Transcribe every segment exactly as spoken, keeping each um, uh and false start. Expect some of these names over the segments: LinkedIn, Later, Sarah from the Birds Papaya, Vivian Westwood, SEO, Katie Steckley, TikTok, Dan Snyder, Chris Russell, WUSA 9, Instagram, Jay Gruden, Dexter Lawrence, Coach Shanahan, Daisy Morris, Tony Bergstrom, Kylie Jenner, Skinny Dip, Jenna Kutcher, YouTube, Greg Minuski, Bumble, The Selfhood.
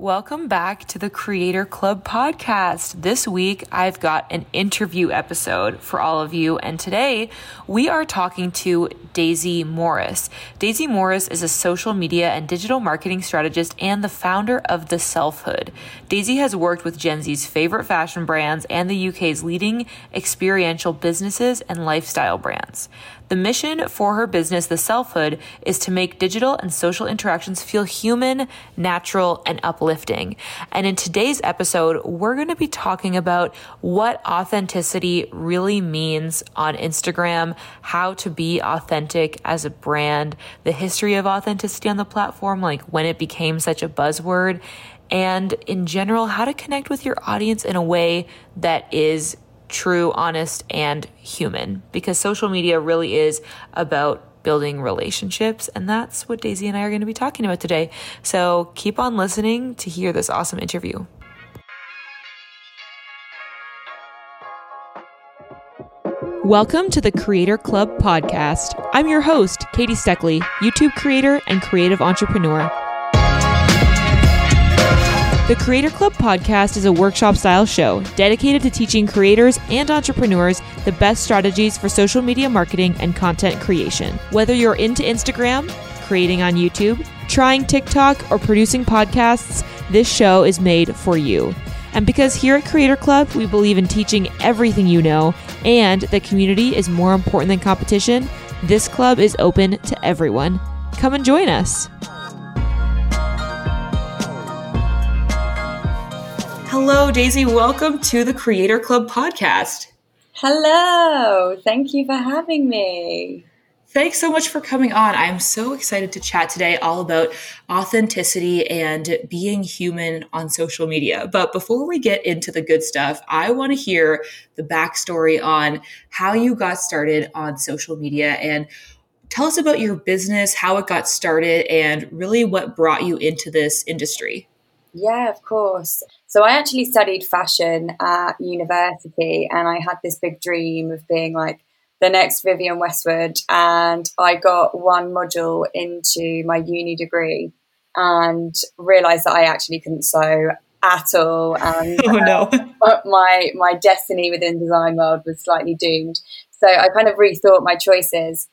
Welcome back to the Creator Club podcast. This week, I've got an interview episode for all of you. And today we are talking to Daisy Morris. Daisy Morris is a social media and digital marketing strategist and the founder of The Selfhood. Daisy has worked with Gen Z's favorite fashion brands and the U K's leading experiential businesses and lifestyle brands. The mission for her business, The Selfhood, is to make digital and social interactions feel human, natural, and uplifting. And in today's episode, we're going to be talking about what authenticity really means on Instagram, how to be authentic as a brand, the history of authenticity on the platform, like when it became such a buzzword, and in general, how to connect with your audience in a way that is true, honest, and human, because social media really is about building relationships. And that's what Daisy and I are going to be talking about today. So keep on listening to hear this awesome interview. Welcome to the Creator Club podcast. I'm your host, Katie Steckley, YouTube creator and creative entrepreneur. The Creator Club podcast is a workshop-style show dedicated to teaching creators and entrepreneurs the best strategies for social media marketing and content creation. Whether you're into Instagram, creating on YouTube, trying TikTok, or producing podcasts, this show is made for you. And because here at Creator Club, we believe in teaching everything you know and that community is more important than competition, this club is open to everyone. Come and join us. Hello, Daisy. Welcome to the Creator Club podcast. Hello. Thank you for having me. Thanks so much for coming on. I'm so excited to chat today all about authenticity and being human on social media. But before we get into the good stuff, I want to hear the backstory on how you got started on social media, and tell us about your business, how it got started, and really what brought you into this industry. Yeah, of course. So I actually studied fashion at university, and I had this big dream of being like the next Vivian Westwood. And I got one module into my uni degree and realised that I actually couldn't sew at all. And oh, no. uh, my, my destiny within the design world was slightly doomed. So I kind of rethought my choices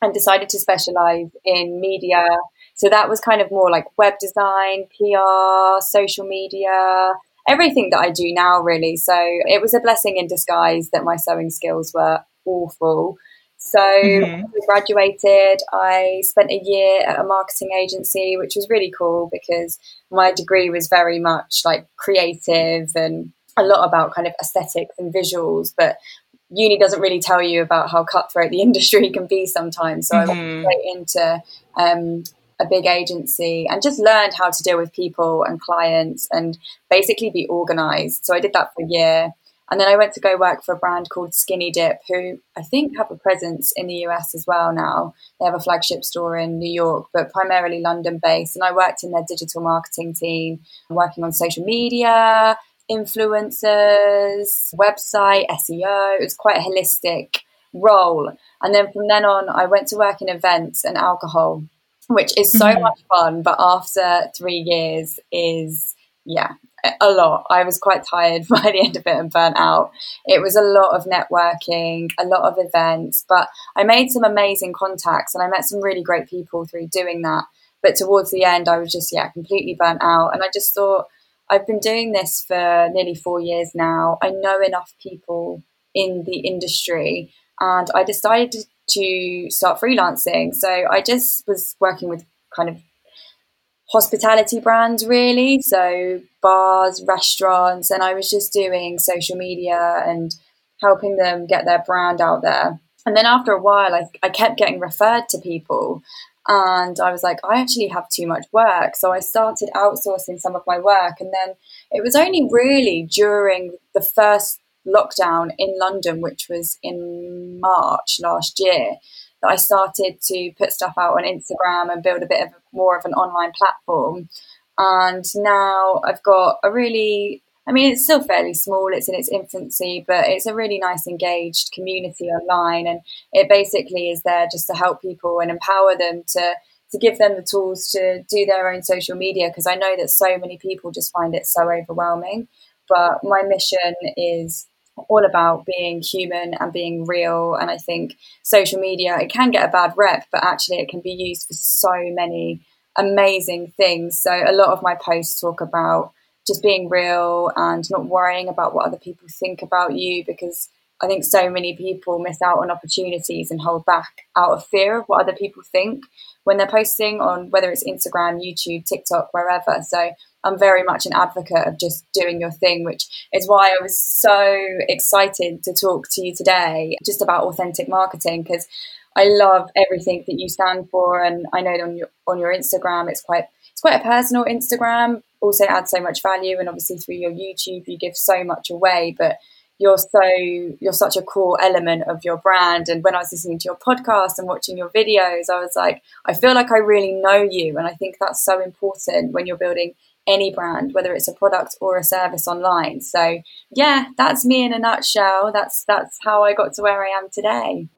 and decided to specialise in media. So that was kind of more like web design, P R, social media, everything that I do now, really. So it was a blessing in disguise that my sewing skills were awful. So mm-hmm. I graduated, I spent a year at a marketing agency, which was really cool because my degree was very much like creative and a lot about kind of aesthetics and visuals, but uni doesn't really tell you about how cutthroat the industry can be sometimes. So mm-hmm. I went straight into um, a big agency and just learned how to deal with people and clients and basically be organized. So I did that for a year. And then I went to go work for a brand called Skinny Dip, who I think have a presence in the U S as well now. They have a flagship store in New York, but primarily London based. And I worked in their digital marketing team, working on social media, influencers, website, S E O. It was quite a holistic role. And then from then on, I went to work in events and alcohol, which is so mm-hmm. much fun. But after three years is, yeah, a lot. I was quite tired by the end of it and burnt out. It was a lot of networking, a lot of events, but I made some amazing contacts and I met some really great people through doing that. But towards the end, I was just, yeah, completely burnt out. And I just thought, I've been doing this for nearly four years now. I know enough people in the industry, and I decided to start freelancing. So I just was working with kind of hospitality brands, really. So bars, restaurants, and I was just doing social media and helping them get their brand out there. And then after a while, I, I kept getting referred to people. And I was like, I actually have too much work. So I started outsourcing some of my work. And then it was only really during the first lockdown in London, which was in March last year, that I started to put stuff out on Instagram and build a bit of more of an online platform. And now I've got a really, I mean, it's still fairly small, it's in its infancy, but it's a really nice engaged community online. And it basically is there just to help people and empower them to to give them the tools to do their own social media, because I know that so many people just find it so overwhelming. But my mission is all about being human and being real. And I think social media, it can get a bad rep, but actually it can be used for so many amazing things. So a lot of my posts talk about just being real and not worrying about what other people think about you, because I think so many people miss out on opportunities and hold back out of fear of what other people think when they're posting on whether it's Instagram, YouTube, TikTok, wherever. So I'm very much an advocate of just doing your thing, which is why I was so excited to talk to you today just about authentic marketing, because I love everything that you stand for. And I know on your on your Instagram, it's quite it's quite a personal Instagram, also adds so much value. And obviously through your YouTube, you give so much away, but you're so you're such a core element of your brand. And when I was listening to your podcast and watching your videos, I was like, I feel like I really know you. And I think that's so important when you're building any brand, whether it's a product or a service online. So yeah, that's me in a nutshell. That's that's how I got to where I am today.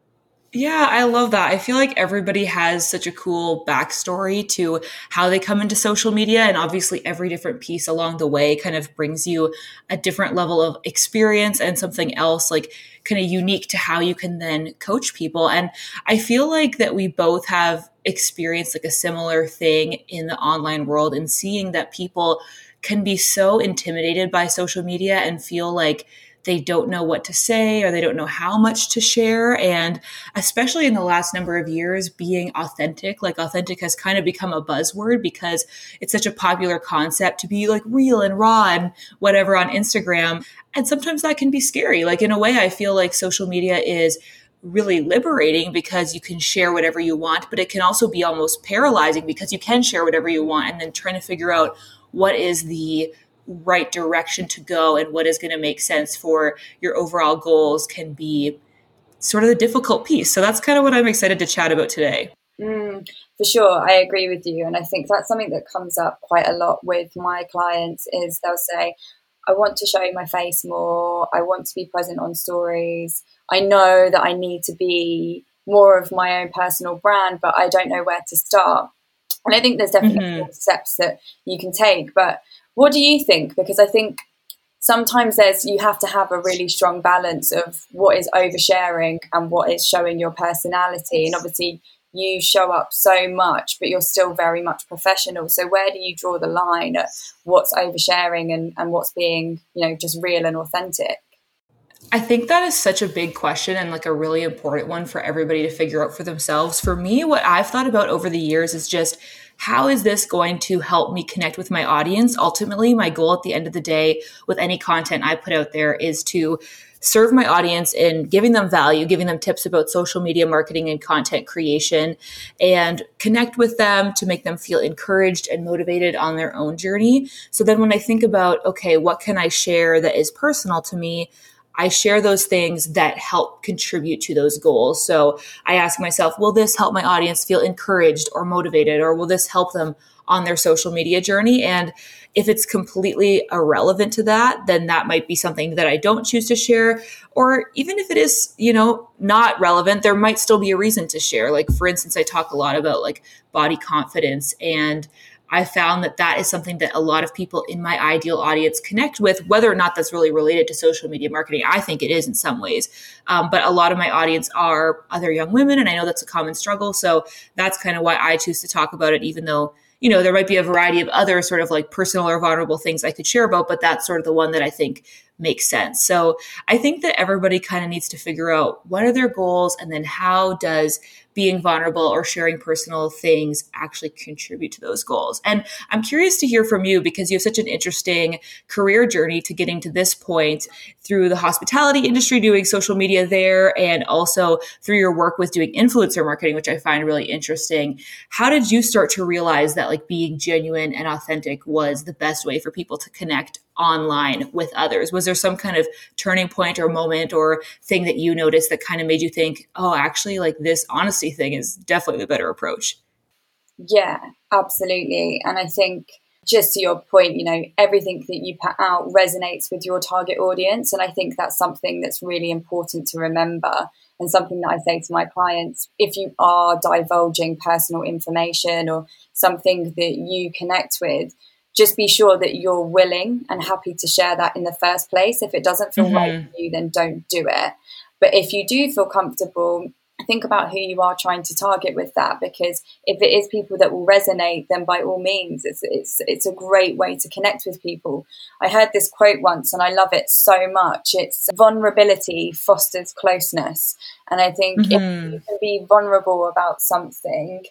Yeah, I love that. I feel like everybody has such a cool backstory to how they come into social media. And obviously every different piece along the way kind of brings you a different level of experience and something else like kind of unique to how you can then coach people. And I feel like that we both have experienced like a similar thing in the online world and seeing that people can be so intimidated by social media and feel like they don't know what to say or they don't know how much to share. And especially in the last number of years, being authentic, like authentic has kind of become a buzzword because it's such a popular concept to be like real and raw and whatever on Instagram. And sometimes that can be scary. Like in a way, I feel like social media is really liberating because you can share whatever you want, but it can also be almost paralyzing because you can share whatever you want and then trying to figure out what is the right direction to go and what is going to make sense for your overall goals can be sort of the difficult piece. So that's kind of what I'm excited to chat about today. Mm, for sure. I agree with you. And I think that's something that comes up quite a lot with my clients is they'll say, I want to show my face more. I want to be present on stories. I know that I need to be more of my own personal brand, but I don't know where to start. And I think there's definitely mm-hmm. steps that you can take, but what do you think? Because I think sometimes there's you have to have a really strong balance of what is oversharing and what is showing your personality. And obviously you show up so much, but you're still very much professional. So where do you draw the line at what's oversharing and, and what's being, you know, just real and authentic? I think that is such a big question and like a really important one for everybody to figure out for themselves. For me, what I've thought about over the years is just how is this going to help me connect with my audience? Ultimately, my goal at the end of the day with any content I put out there is to serve my audience in giving them value, giving them tips about social media marketing and content creation, and connect with them to make them feel encouraged and motivated on their own journey. So then when I think about, okay, what can I share that is personal to me? I share those things that help contribute to those goals. So I ask myself, will this help my audience feel encouraged or motivated, or will this help them on their social media journey? And if it's completely irrelevant to that, then that might be something that I don't choose to share. Or even if it is, you know, not relevant, there might still be a reason to share. Like, for instance, I talk a lot about like body confidence, and I found that that is something that a lot of people in my ideal audience connect with, whether or not that's really related to social media marketing. I think it is in some ways, um, but a lot of my audience are other young women, and I know that's a common struggle. So that's kind of why I choose to talk about it, even though, you know, there might be a variety of other sort of like personal or vulnerable things I could share about, but that's sort of the one that I think makes sense. So I think that everybody kind of needs to figure out what are their goals and then how does being vulnerable or sharing personal things actually contribute to those goals. And I'm curious to hear from you because you have such an interesting career journey to getting to this point through the hospitality industry, doing social media there, and also through your work with doing influencer marketing, which I find really interesting. How did you start to realize that like being genuine and authentic was the best way for people to connect online with others? Was there some kind of turning point or moment or thing that you noticed that kind of made you think, oh, actually like this honesty thing is definitely the better approach? Yeah, absolutely. And I think just to your point, you know, everything that you put out resonates with your target audience. And I think that's something that's really important to remember. And something that I say to my clients, if you are divulging personal information or something that you connect with, just be sure that you're willing and happy to share that in the first place. If it doesn't feel mm-hmm. right for you, then don't do it. But if you do feel comfortable, think about who you are trying to target with that, because if it is people that will resonate, then by all means, it's it's it's a great way to connect with people. I heard this quote once and I love it so much. It's vulnerability fosters closeness. And I think mm-hmm. if you can be vulnerable about something,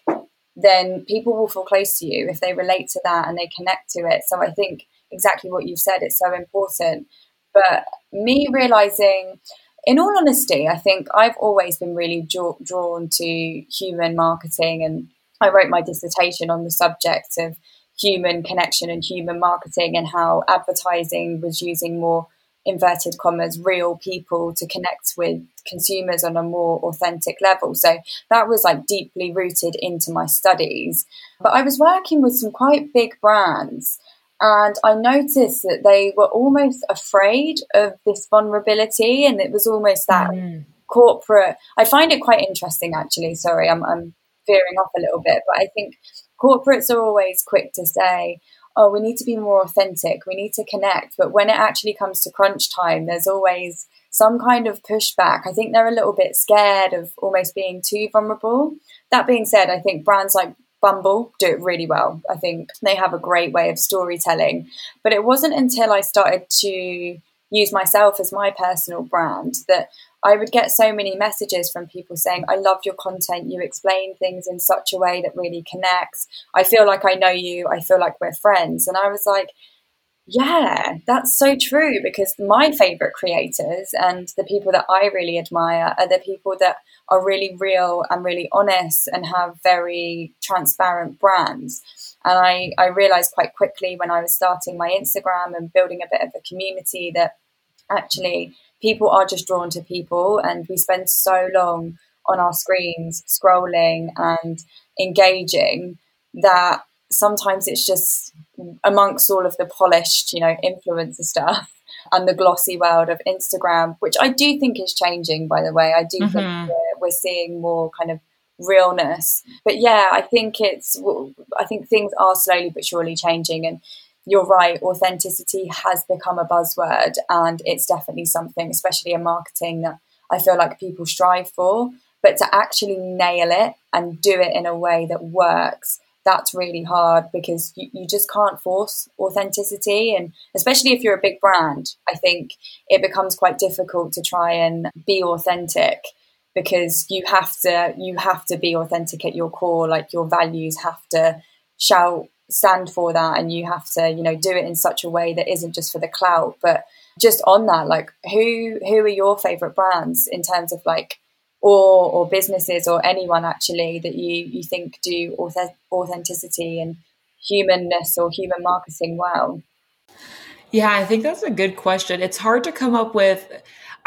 then people will feel close to you if they relate to that and they connect to it. So I think exactly what you've said, it's so important. But me realizing, in all honesty, I think I've always been really draw- drawn to human marketing, and I wrote my dissertation on the subject of human connection and human marketing and how advertising was using more, inverted commas, real people to connect with consumers on a more authentic level. So that was like deeply rooted into my studies. But I was working with some quite big brands, and I noticed that they were almost afraid of this vulnerability, and it was almost that mm. corporate. I find it quite interesting, actually. Sorry, I'm, I'm veering off a little bit, but I think corporates are always quick to say, oh, we need to be more authentic, we need to connect. But when it actually comes to crunch time, there's always some kind of pushback. I think they're a little bit scared of almost being too vulnerable. That being said, I think brands like Bumble do it really well. I think they have a great way of storytelling. But it wasn't until I started to use myself as my personal brand that I would get so many messages from people saying, I love your content. You explain things in such a way that really connects. I feel like I know you. I feel like we're friends. And I was like, yeah, that's so true, because my favorite creators and the people that I really admire are the people that are really real and really honest and have very transparent brands. And I, I realized quite quickly when I was starting my Instagram and building a bit of a community that actually people are just drawn to people, and we spend so long on our screens scrolling and engaging that sometimes it's just amongst all of the polished, you know, influencer stuff and the glossy world of Instagram, which I do think is changing, by the way. I do mm-hmm. think we're, we're seeing more kind of realness. But yeah, I think it's, I think things are slowly but surely changing. And you're right, authenticity has become a buzzword, and it's definitely something, especially in marketing, that I feel like people strive for. But to actually nail it and do it in a way that works, that's really hard, because you, you just can't force authenticity. And especially if you're a big brand, I think it becomes quite difficult to try and be authentic, because you have to, you have to be authentic at your core. Like, your values have to shout, stand for that. And you have to, you know, do it in such a way that isn't just for the clout. But just on that, like, who, who are your favorite brands in terms of like, Or, or businesses, or anyone actually that you, you think do auth- authenticity and humanness or human marketing well? Yeah, I think that's a good question. It's hard to come up with.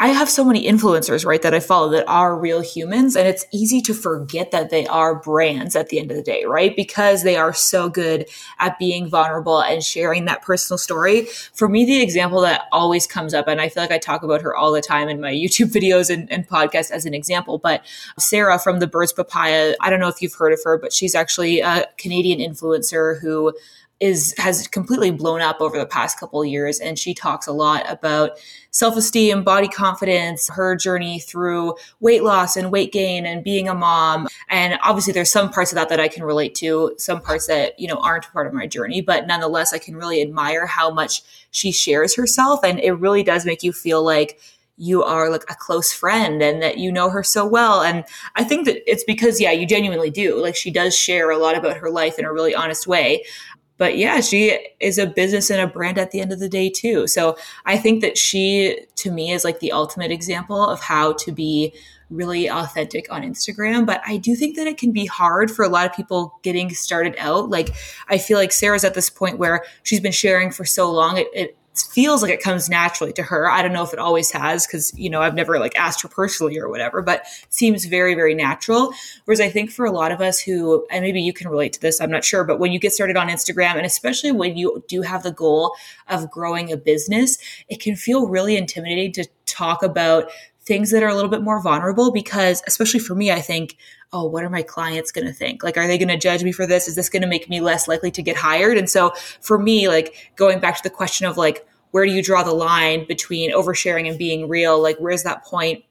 I have so many influencers, right, that I follow that are real humans, and it's easy to forget that they are brands at the end of the day, right? Because they are so good at being vulnerable and sharing that personal story. For me, the example that always comes up, and I feel like I talk about her all the time in my YouTube videos and, and podcasts as an example, but Sarah from the Birds Papaya, I don't know if you've heard of her, but she's actually a Canadian influencer who is has completely blown up over the past couple of years. And she talks a lot about self-esteem, body confidence, her journey through weight loss and weight gain and being a mom. And obviously there's some parts of that that I can relate to, some parts that, you know, aren't part of my journey, but nonetheless, I can really admire how much she shares herself. And it really does make you feel like you are like a close friend and that you know her so well. And I think that it's because, yeah, you genuinely do. Like, she does share a lot about her life in a really honest way. But yeah, she is a business and a brand at the end of the day too. So I think that she, to me, is like the ultimate example of how to be really authentic on Instagram. But I do think that it can be hard for a lot of people getting started out. Like, I feel like Sarah's at this point where she's been sharing for so long. It, it feels like it comes naturally to her. I don't know if it always has, because, you know, I've never like asked her personally or whatever, but it seems very, very natural. Whereas I think for a lot of us who, and maybe you can relate to this, I'm not sure, but when you get started on Instagram, and especially when you do have the goal of growing a business, it can feel really intimidating to talk about things that are a little bit more vulnerable, because especially for me, I think, oh, what are my clients going to think? Like, are they going to judge me for this? Is this going to make me less likely to get hired? And so for me, like going back to the question of like, where do you draw the line between oversharing and being real? Like, where's that point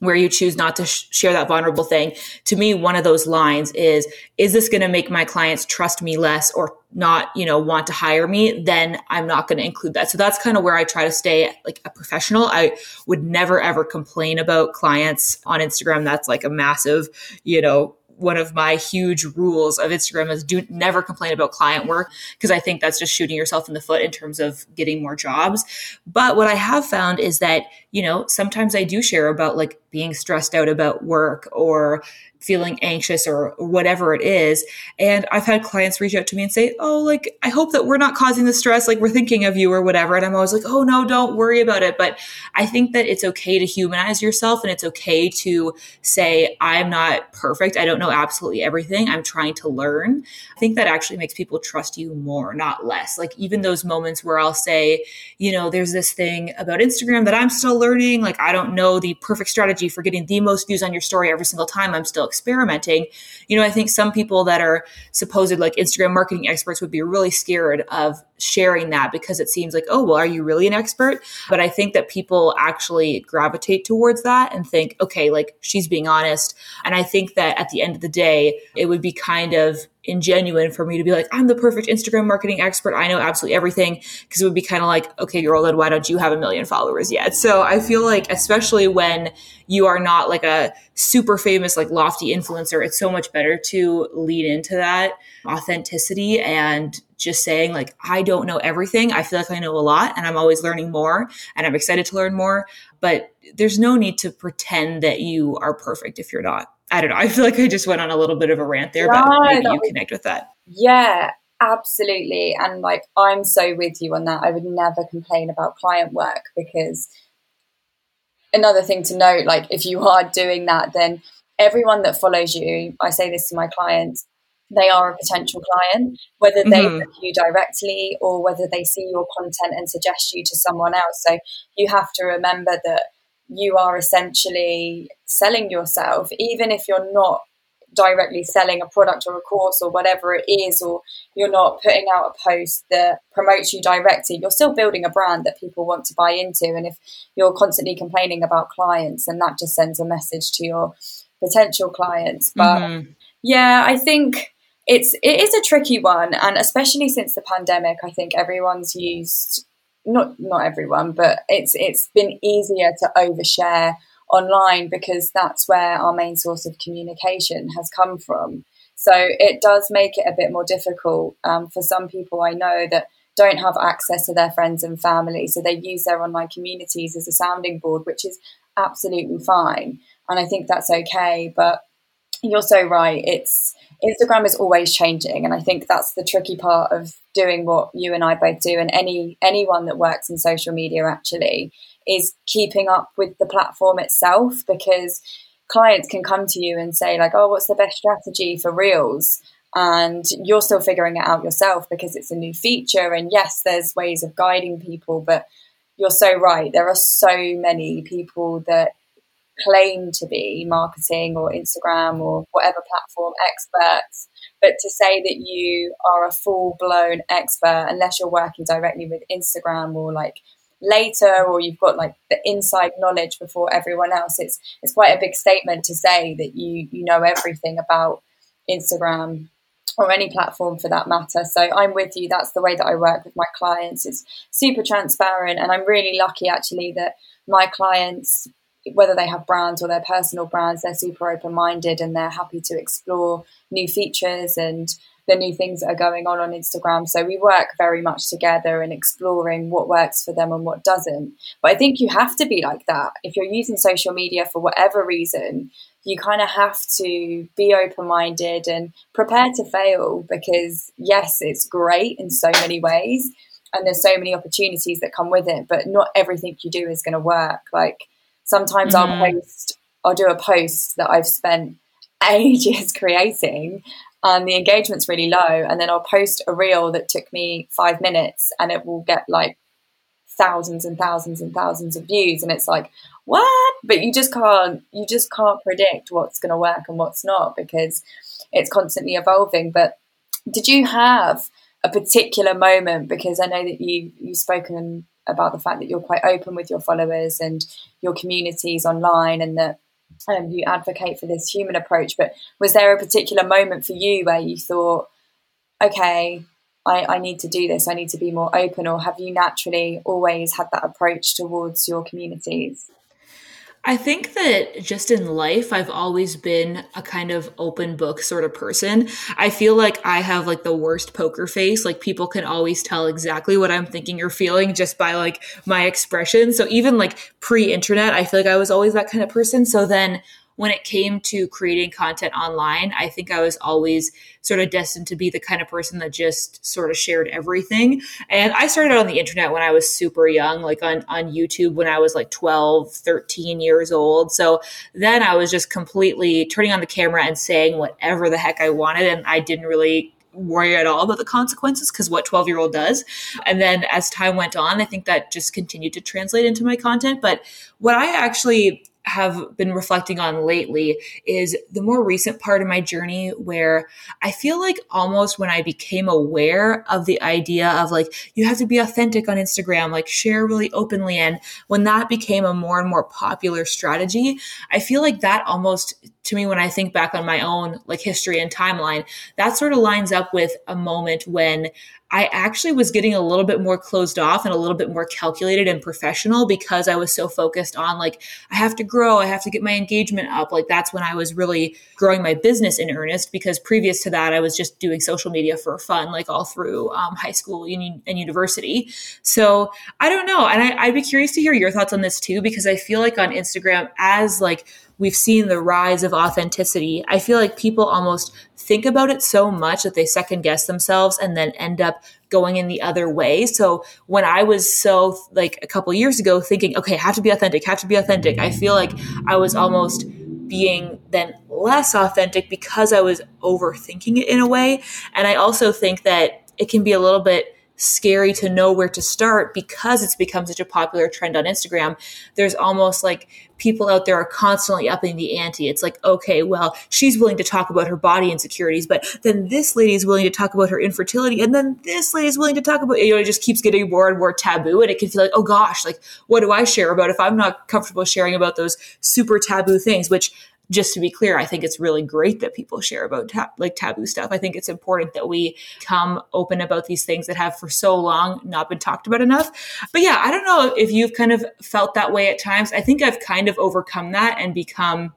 where you choose not to sh- share that vulnerable thing? To me, one of those lines is, is this going to make my clients trust me less or not, you know, want to hire me? Then I'm not going to include that. So that's kind of where I try to stay like a professional. I would never, ever complain about clients on Instagram. That's like a massive, you know, one of my huge rules of Instagram is do never complain about client work, because I think that's just shooting yourself in the foot in terms of getting more jobs. But what I have found is that, you know, sometimes I do share about like being stressed out about work or feeling anxious or whatever it is. And I've had clients reach out to me and say, oh, like, I hope that we're not causing the stress. Like, we're thinking of you or whatever. And I'm always like, oh no, don't worry about it. But I think that it's okay to humanize yourself, and it's okay to say, I'm not perfect. I don't know absolutely everything. I'm trying to learn. I think that actually makes people trust you more, not less. Like, even those moments where I'll say, you know, there's this thing about Instagram that I'm still learning. Like, I don't know the perfect strategy for getting the most views on your story every single time. I'm still experimenting. You know, I think some people that are supposed like Instagram marketing experts would be really scared of sharing that, because it seems like, oh, well, are you really an expert? But I think that people actually gravitate towards that and think, okay, like, she's being honest. And I think that at the end of the day, it would be kind of ingenuine for me to be like, I'm the perfect Instagram marketing expert. I know absolutely everything. Because it would be kind of like, okay, girl, then why don't you have a million followers yet? So I feel like, especially when you are not like a super famous, like lofty influencer, it's so much better to lean into that authenticity and just saying like, I don't know everything. I feel like I know a lot, and I'm always learning more, and I'm excited to learn more, but there's no need to pretend that you are perfect if you're not. I don't know. I feel like I just went on a little bit of a rant there, but no, maybe you connect with that. Yeah, absolutely. And like, I'm so with you on that. I would never complain about client work, because another thing to note, like if you are doing that, then everyone that follows you, I say this to my clients, they are a potential client, whether they mm-hmm. book you directly or whether they see your content and suggest you to someone else. So you have to remember that you are essentially selling yourself, even if you're not directly selling a product or a course or whatever it is, or you're not putting out a post that promotes you directly, you're still building a brand that people want to buy into. And if you're constantly complaining about clients, then that just sends a message to your potential clients. But mm-hmm. yeah, I think it's it is a tricky one. And especially since the pandemic, I think everyone's used Not not everyone, but it's it's been easier to overshare online, because that's where our main source of communication has come from. So it does make it a bit more difficult um, for some people I know that don't have access to their friends and family. So they use their online communities as a sounding board, which is absolutely fine. And I think that's okay. But you're so right. It's Instagram is always changing. And I think that's the tricky part of doing what you and I both do, and any anyone that works in social media actually, is keeping up with the platform itself, because clients can come to you and say like, oh, what's the best strategy for Reels? And you're still figuring it out yourself, because it's a new feature. And yes, there's ways of guiding people, but you're so right. There are so many people that claim to be marketing or Instagram or whatever platform experts, but to say that you are a full-blown expert, unless you're working directly with Instagram or like Later, or you've got like the inside knowledge before everyone else, it's it's quite a big statement to say that you you know everything about Instagram or any platform for that matter. So I'm with you. That's the way that I work with my clients. It's super transparent, and I'm really lucky actually that my clients, whether they have brands or their personal brands, they're super open-minded, and they're happy to explore new features and the new things that are going on on Instagram. So we work very much together in exploring what works for them and what doesn't. But I think you have to be like that. If you're using social media for whatever reason, you kind of have to be open-minded and prepare to fail, because yes, it's great in so many ways, and there's so many opportunities that come with it, but not everything you do is going to work. Like, sometimes mm-hmm. I'll post, I'll do a post that I've spent ages creating, and the engagement's really low. And then I'll post a reel that took me five minutes, and it will get like thousands and thousands and thousands of views, and it's like, what? But you just can't you just can't predict what's going to work and what's not, because it's constantly evolving. But did you have a particular moment, because I know that you you've spoken about the fact that you're quite open with your followers and your communities online, and that um, you advocate for this human approach, but was there a particular moment for you where you thought, okay, I, I need to do this, I need to be more open? Or have you naturally always had that approach towards your communities? I think that just in life, I've always been a kind of open book sort of person. I feel like I have like the worst poker face. Like, people can always tell exactly what I'm thinking or feeling just by like my expression. So even like pre-internet, I feel like I was always that kind of person. So then when it came to creating content online, I think I was always sort of destined to be the kind of person that just sort of shared everything. And I started on the internet when I was super young, like on, on YouTube when I was like twelve, thirteen years old. So then I was just completely turning on the camera and saying whatever the heck I wanted. And I didn't really worry at all about the consequences, because what twelve year old does. And then as time went on, I think that just continued to translate into my content. But what I actually have been reflecting on lately is the more recent part of my journey, where I feel like almost when I became aware of the idea of like, you have to be authentic on Instagram, like share really openly. And when that became a more and more popular strategy, I feel like that almost, to me, when I think back on my own like history and timeline, that sort of lines up with a moment when I actually was getting a little bit more closed off and a little bit more calculated and professional, because I was so focused on like, I have to grow, I have to get my engagement up. Like, that's when I was really growing my business in earnest, because previous to that, I was just doing social media for fun, like all through um, high school uni- and university. So I don't know. And I, I'd be curious to hear your thoughts on this too, because I feel like on Instagram, as like we've seen the rise of authenticity, I feel like people almost think about it so much that they second guess themselves and then end up going in the other way. So when I was so like a couple years ago thinking, okay, have to be authentic, have to be authentic, I feel like I was almost being then less authentic because I was overthinking it in a way. And I also think that it can be a little bit scary to know where to start, because it's become such a popular trend on Instagram. There's almost like people out there are constantly upping the ante. It's like, okay, well, she's willing to talk about her body insecurities, but then this lady is willing to talk about her infertility, and then this lady is willing to talk about, you know, it just keeps getting more and more taboo. And it can feel like, oh gosh, like, what do I share about if I'm not comfortable sharing about those super taboo things? Which, just to be clear, I think it's really great that people share about ta- like taboo stuff. I think it's important that we come open about these things that have for so long not been talked about enough. But yeah, I don't know if you've kind of felt that way at times. I think I've kind of overcome that and become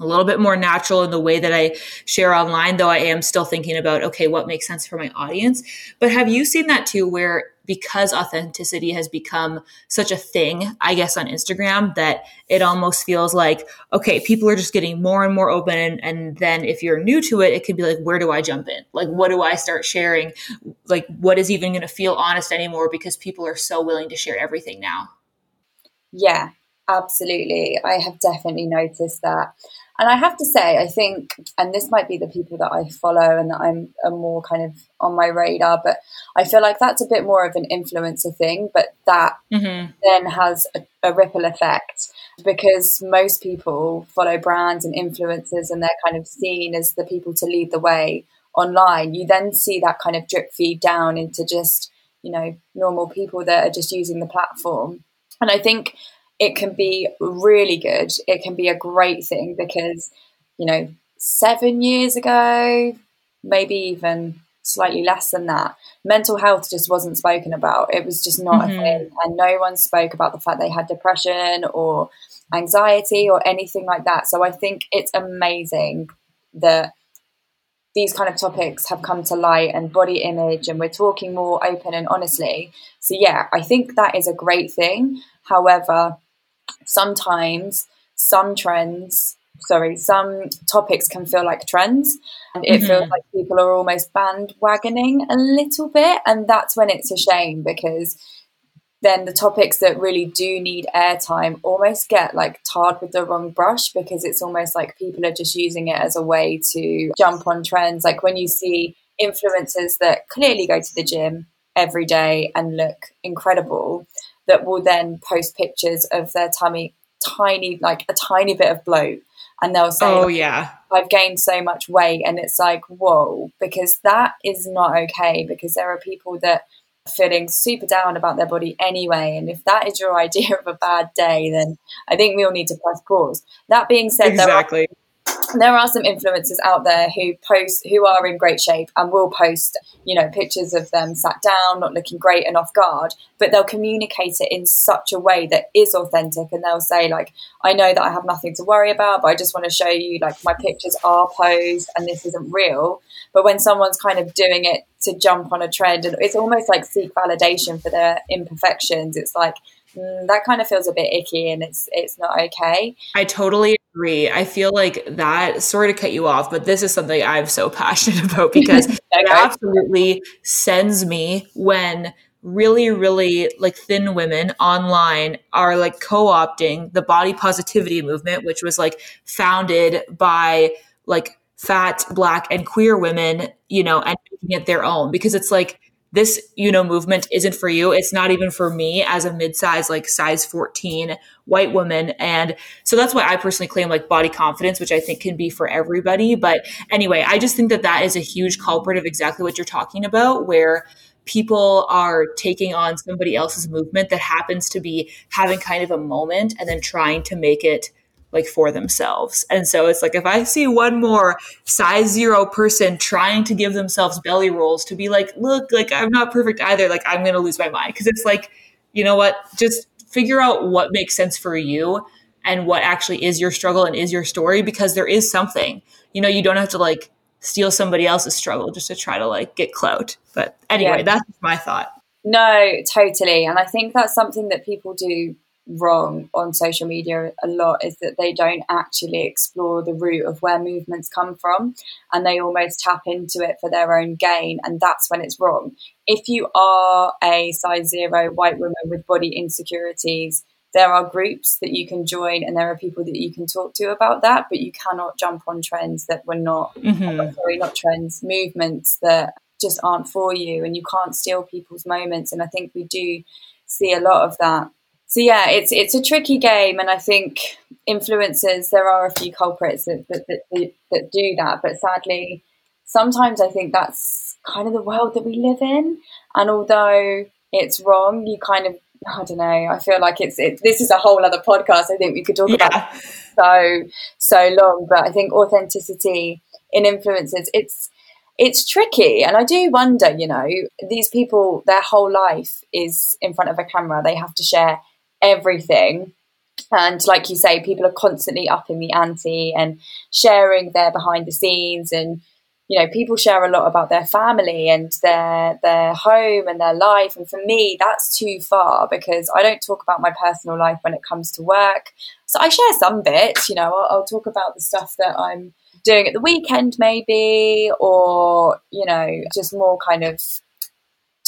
a little bit more natural in the way that I share online, though I am still thinking about, okay, what makes sense for my audience? But have you seen that too, where because authenticity has become such a thing, I guess, on Instagram, that it almost feels like, okay, people are just getting more and more open. And, and then if you're new to it, it can be like, where do I jump in? Like, what do I start sharing? Like, what is even going to feel honest anymore, because people are so willing to share everything now? Yeah, absolutely. I have definitely noticed that. And I have to say, I think, and this might be the people that I follow and that I'm are more kind of on my radar, but I feel like that's a bit more of an influencer thing, but that mm-hmm. then has a, a ripple effect, because most people follow brands and influencers, and they're kind of seen as the people to lead the way online. You then see that kind of drip feed down into just, you know, normal people that are just using the platform. And I think it can be really good. It can be a great thing, because, you know, seven years ago, maybe even slightly less than that, mental health just wasn't spoken about. It was just not mm-hmm. a thing. And no one spoke about the fact they had depression or anxiety or anything like that. So I think it's amazing that these kind of topics have come to light, and body image, and we're talking more open and honestly. So yeah, I think that is a great thing. However, sometimes some trends, sorry, some topics can feel like trends, and it mm-hmm. feels like people are almost bandwagoning a little bit. And that's when it's a shame, because then the topics that really do need airtime almost get like tarred with the wrong brush, because it's almost like people are just using it as a way to jump on trends. Like when you see influencers that clearly go to the gym every day and look incredible, that will then post pictures of their tummy, tiny, like a tiny bit of bloat, and they'll say, oh yeah, I've gained so much weight. And it's like, whoa, because that is not okay, because there are people that are feeling super down about their body anyway, and if that is your idea of a bad day, then I think we all need to press pause. That being said, exactly there are- There are some influencers out there who post, who are in great shape and will post, you know, pictures of them sat down, not looking great and off guard, but they'll communicate it in such a way that is authentic. And they'll say like, I know that I have nothing to worry about, but I just want to show you like my pictures are posed and this isn't real. But when someone's kind of doing it to jump on a trend, and it's almost like seek validation for their imperfections, it's like, mm, that kind of feels a bit icky, and it's it's not okay. I totally agree. I feel like that, sorry to cut you off, but this is something I'm so passionate about, because okay. It absolutely sends me when really, really like thin women online are like co-opting the body positivity movement, which was like founded by like fat, Black and queer women, you know, and making it their own, because it's like, this, you know, movement isn't for you. It's not even for me as a mid-size, like size fourteen white woman. And so that's why I personally claim like body confidence, which I think can be for everybody. But anyway, I just think that that is a huge culprit of exactly what you're talking about, where people are taking on somebody else's movement that happens to be having kind of a moment and then trying to make it like for themselves. And so it's like, if I see one more size zero person trying to give themselves belly rolls to be like, look, like I'm not perfect either, like I'm going to lose my mind. Cause it's like, you know what, just figure out what makes sense for you and what actually is your struggle and is your story, because there is something, you know, you don't have to like steal somebody else's struggle just to try to like get clout. But anyway, yeah. That's my thought. No, totally. And I think that's something that people do wrong on social media a lot, is that they don't actually explore the root of where movements come from, and they almost tap into it for their own gain, and that's when it's wrong. If you are a size zero white woman with body insecurities, there are groups that you can join and there are people that you can talk to about that, but you cannot jump on trends that were not mm-hmm. sorry not trends movements that just aren't for you, and you can't steal people's moments. And I think we do see a lot of that. So yeah, it's it's a tricky game, and I think influencers, there are a few culprits that that, that that do that, but sadly, sometimes I think that's kind of the world that we live in. And although it's wrong, you kind of, I don't know, I feel like it's it, this is a whole other podcast. I think we could talk yeah. about so so long, but I think authenticity in influencers, it's it's tricky. And I do wonder, you know, these people, their whole life is in front of a camera. They have to share everything, and like you say, people are constantly upping the ante and sharing their behind the scenes. And you know, people share a lot about their family and their their home and their life, and for me that's too far, because I don't talk about my personal life when it comes to work. So I share some bits, you know, I'll, I'll talk about the stuff that I'm doing at the weekend maybe, or you know, just more kind of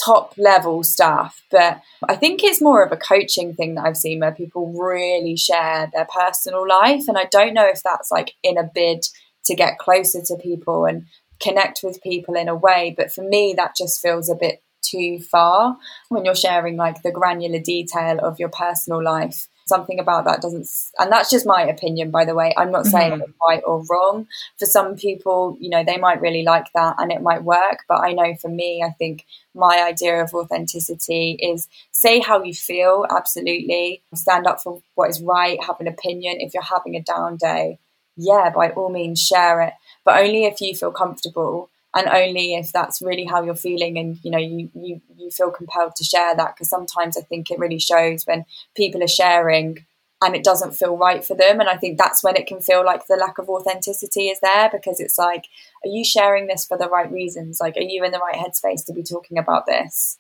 top level stuff. But I think it's more of a coaching thing that I've seen, where people really share their personal life, and I don't know if that's like in a bid to get closer to people and connect with people in a way, but for me that just feels a bit too far when you're sharing like the granular detail of your personal life. Something about that doesn't, and that's just my opinion, by the way, I'm not saying mm-hmm. it's right or wrong. For some people, you know, they might really like that and it might work, but I know for me, I think my idea of authenticity is say how you feel, absolutely, stand up for what is right, have an opinion. If you're having a down day, yeah, by all means share it, but only if you feel comfortable and only if that's really how you're feeling, and you know, you you, you feel compelled to share that. Because sometimes I think it really shows when people are sharing and it doesn't feel right for them, and I think that's when it can feel like the lack of authenticity is there, because it's like, are you sharing this for the right reasons? Like, are you in the right headspace to be talking about this?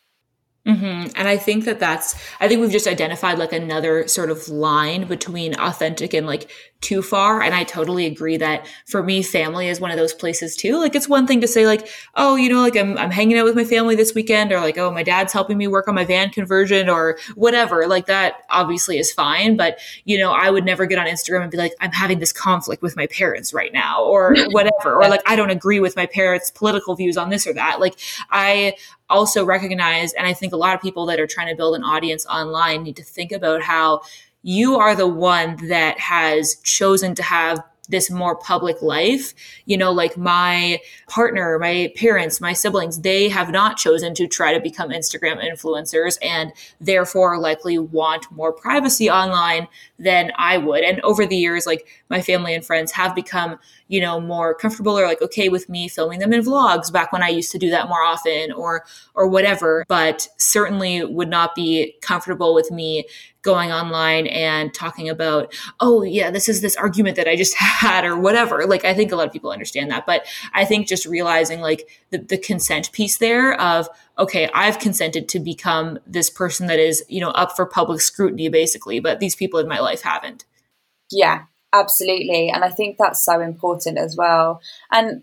Mm-hmm. And I think that that's, I think we've just identified like another sort of line between authentic and like too far. And I totally agree that for me, family is one of those places too. Like, it's one thing to say like, oh, you know, like I'm, I'm hanging out with my family this weekend, or like, oh, my dad's helping me work on my van conversion or whatever. Like, that obviously is fine. But, you know, I would never get on Instagram and be like, I'm having this conflict with my parents right now, or whatever. Or like, I don't agree with my parents' political views on this or that. Like I, also recognize, and I think a lot of people that are trying to build an audience online need to think about how you are the one that has chosen to have this more public life. You know, like my partner, my parents, my siblings, they have not chosen to try to become Instagram influencers and therefore likely want more privacy online than I would. And over the years, like my family and friends have become, you know, more comfortable or like, okay with me filming them in vlogs back when I used to do that more often or, or whatever, but certainly would not be comfortable with me going online and talking about, oh yeah, this is this argument that I just had or whatever. Like, I think a lot of people understand that, but I think just realizing like the, the consent piece there of, okay, I've consented to become this person that is, you know, up for public scrutiny basically, but these people in my life haven't. Yeah, absolutely. And I think that's so important as well. And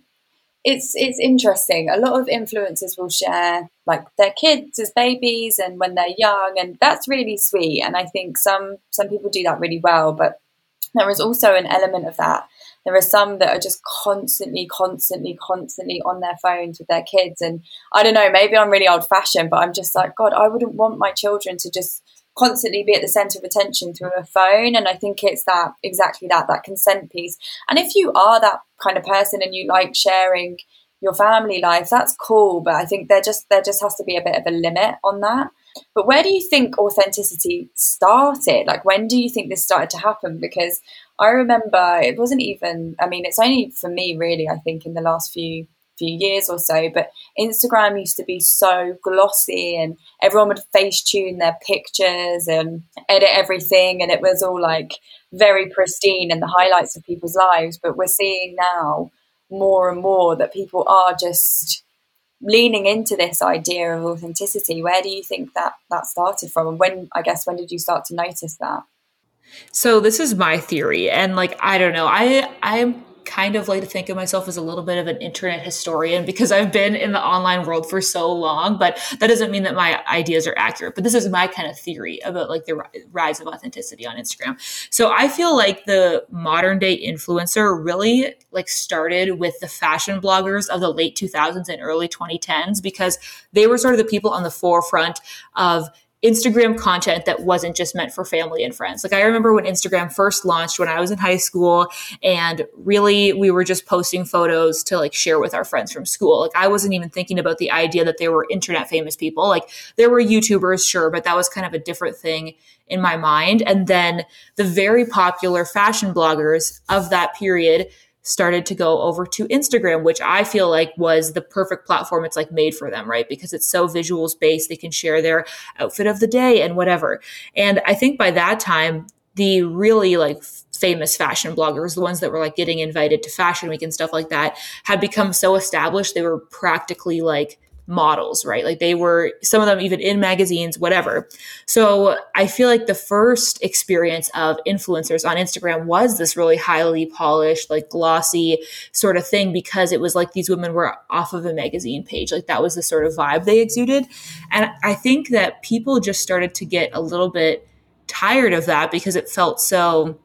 It's it's interesting. A lot of influencers will share like their kids as babies and when they're young, and that's really sweet. And I think some some people do that really well, but there is also an element of that. There are some that are just constantly, constantly, constantly on their phones with their kids. And I don't know, maybe I'm really old fashioned, but I'm just like, God, I wouldn't want my children to just constantly be at the centre of attention through a phone. And I think it's that exactly that that consent piece. And if you are that kind of person and you like sharing your family life, that's cool, but I think there just there just has to be a bit of a limit on that. But where do you think authenticity started? Like, when do you think this started to happen? Because I remember it wasn't even, I mean, it's only for me really, I think in the last few few years or so, but Instagram used to be so glossy and everyone would face tune their pictures and edit everything, and it was all like very pristine and the highlights of people's lives. But we're seeing now more and more that people are just leaning into this idea of authenticity. Where do you think that that started from, and when, I guess, when did you start to notice that? So this is my theory, and like, I don't know, I I'm kind of like to think of myself as a little bit of an internet historian because I've been in the online world for so long, but that doesn't mean that my ideas are accurate. But this is my kind of theory about like the rise of authenticity on Instagram. So I feel like the modern day influencer really like started with the fashion bloggers of the late two thousands and early twenty tens, because they were sort of the people on the forefront of Instagram content that wasn't just meant for family and friends. Like, I remember when Instagram first launched when I was in high school, and really we were just posting photos to like share with our friends from school. Like, I wasn't even thinking about the idea that there were internet famous people. Like, there were YouTubers, sure, but that was kind of a different thing in my mind. And then the very popular fashion bloggers of that period started to go over to Instagram, which I feel like was the perfect platform. It's like made for them, right? Because it's so visuals based, they can share their outfit of the day and whatever. And I think by that time, the really like famous fashion bloggers, the ones that were like getting invited to Fashion Week and stuff like that, had become so established. They were practically like models, right? Like, they were, some of them even in magazines, whatever. So I feel like the first experience of influencers on Instagram was this really highly polished, like glossy sort of thing, because it was like these women were off of a magazine page. Like, that was the sort of vibe they exuded. And I think that people just started to get a little bit tired of that because it felt so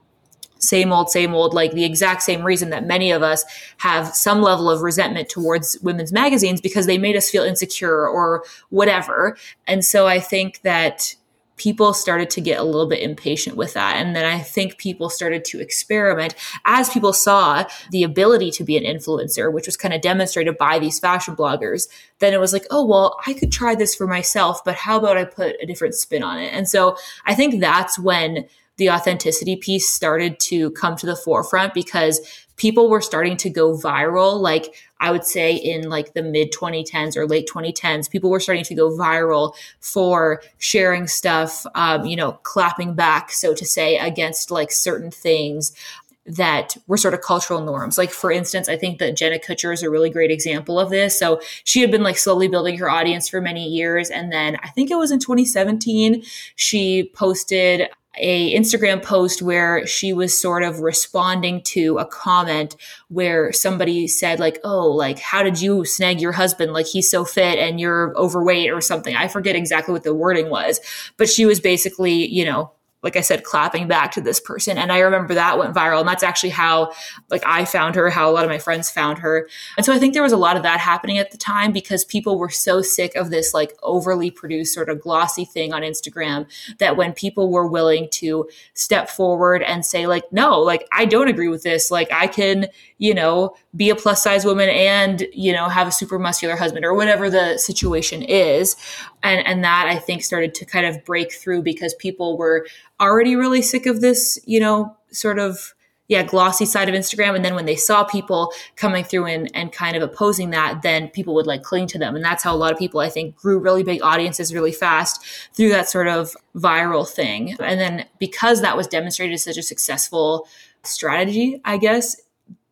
same old, same old, like the exact same reason that many of us have some level of resentment towards women's magazines, because they made us feel insecure or whatever. And so I think that people started to get a little bit impatient with that. And then I think people started to experiment as people saw the ability to be an influencer, which was kind of demonstrated by these fashion bloggers. Then it was like, oh, well, I could try this for myself, but how about I put a different spin on it? And so I think that's when the authenticity piece started to come to the forefront, because people were starting to go viral. Like, I would say in like the mid twenty tens or late twenty tens, people were starting to go viral for sharing stuff, um, you know, clapping back, so to say, against like certain things that were sort of cultural norms. Like, for instance, I think that Jenna Kutcher is a really great example of this. So she had been like slowly building her audience for many years. And then I think it was in twenty seventeen, she posted a Instagram post where she was sort of responding to a comment where somebody said like, oh, like, how did you snag your husband? Like, he's so fit and you're overweight or something. I forget exactly what the wording was, but she was basically, you know, like I said, clapping back to this person. And I remember that went viral. And that's actually how, like, I found her, how a lot of my friends found her. And so I think there was a lot of that happening at the time because people were so sick of this, like, overly produced sort of glossy thing on Instagram that when people were willing to step forward and say, like, no, like, I don't agree with this. Like, I can, you know, be a plus size woman and, you know, have a super muscular husband or whatever the situation is. And, and that I think started to kind of break through because people were already really sick of this, you know, sort of, yeah, glossy side of Instagram. And then when they saw people coming through and, and kind of opposing that, then people would like cling to them. And that's how a lot of people, I think, grew really big audiences really fast through that sort of viral thing. And then because that was demonstrated as such a successful strategy, I guess,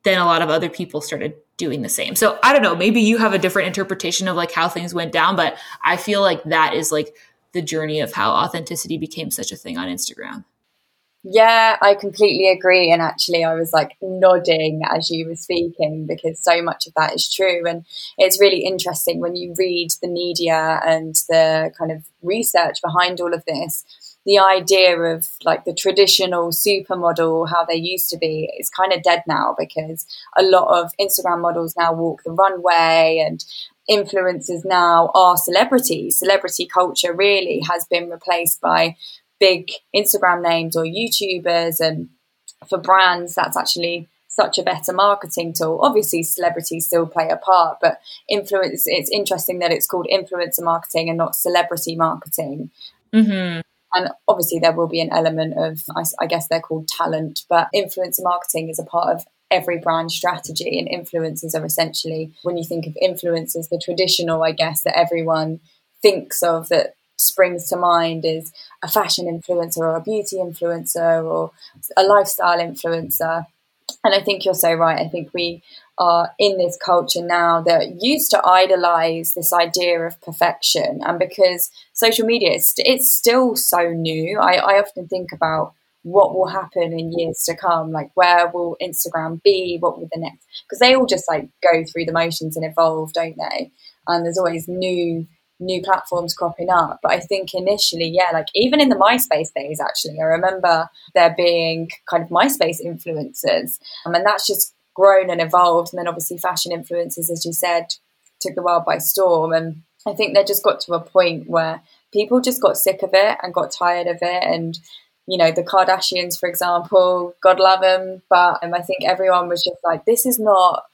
then a lot of other people started doing the same. So I don't know, maybe you have a different interpretation of like how things went down, but I feel like that is like the journey of how authenticity became such a thing on Instagram. Yeah, I completely agree. And actually, I was like nodding as you were speaking because so much of that is true. And it's really interesting when you read the media and the kind of research behind all of this, the idea of like the traditional supermodel, how they used to be, is kind of dead now because a lot of Instagram models now walk the runway and influencers now are celebrities. Celebrity culture really has been replaced by big Instagram names or YouTubers, and for brands that's actually such a better marketing tool. Obviously celebrities still play a part, but influence, it's interesting that it's called influencer marketing and not celebrity marketing. Mm-hmm. And obviously there will be an element of, I, I guess they're called talent, but influencer marketing is a part of every brand strategy, and influencers are essentially, when you think of influencers, the traditional, I guess, that everyone thinks of that springs to mind is a fashion influencer or a beauty influencer or a lifestyle influencer. And I think you're so right. I think we are in this culture now that used to idolize this idea of perfection. And because social media, it's, it's still so new, I, I often think about what will happen in years to come, like where will Instagram be, what will the next, because they all just like go through the motions and evolve, don't they? And there's always new new platforms cropping up. But I think initially, yeah, like even in the MySpace days, actually, I remember there being kind of MySpace influencers, um, and that's just grown and evolved. And then obviously fashion influencers, as you said, took the world by storm. And I think they just got to a point where people just got sick of it and got tired of it. And, you know, the Kardashians, for example, God love them. But um, I think everyone was just like, this is not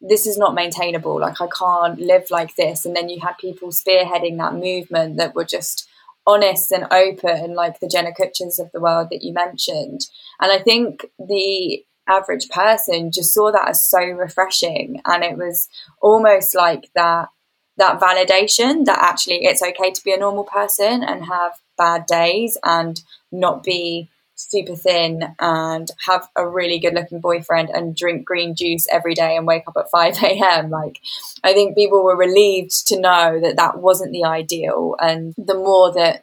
this is not maintainable. Like, I can't live like this. And then you had people spearheading that movement that were just honest and open, like the Jenna Kutchers of the world that you mentioned. And I think the average person just saw that as so refreshing. And it was almost like that, that validation that actually it's okay to be a normal person and have bad days and not be super thin and have a really good looking boyfriend and drink green juice every day and wake up at five a.m. Like, I think people were relieved to know that that wasn't the ideal. And the more that,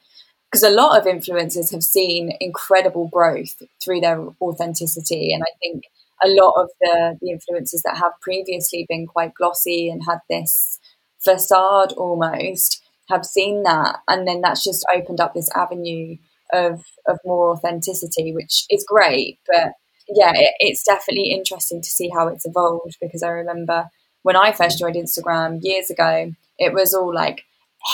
because a lot of influencers have seen incredible growth through their authenticity. And I think a lot of the, the influencers that have previously been quite glossy and had this facade almost have seen that. And then that's just opened up this avenue of of more authenticity, which is great. But yeah, it, it's definitely interesting to see how it's evolved, because I remember when I first joined Instagram years ago, it was all like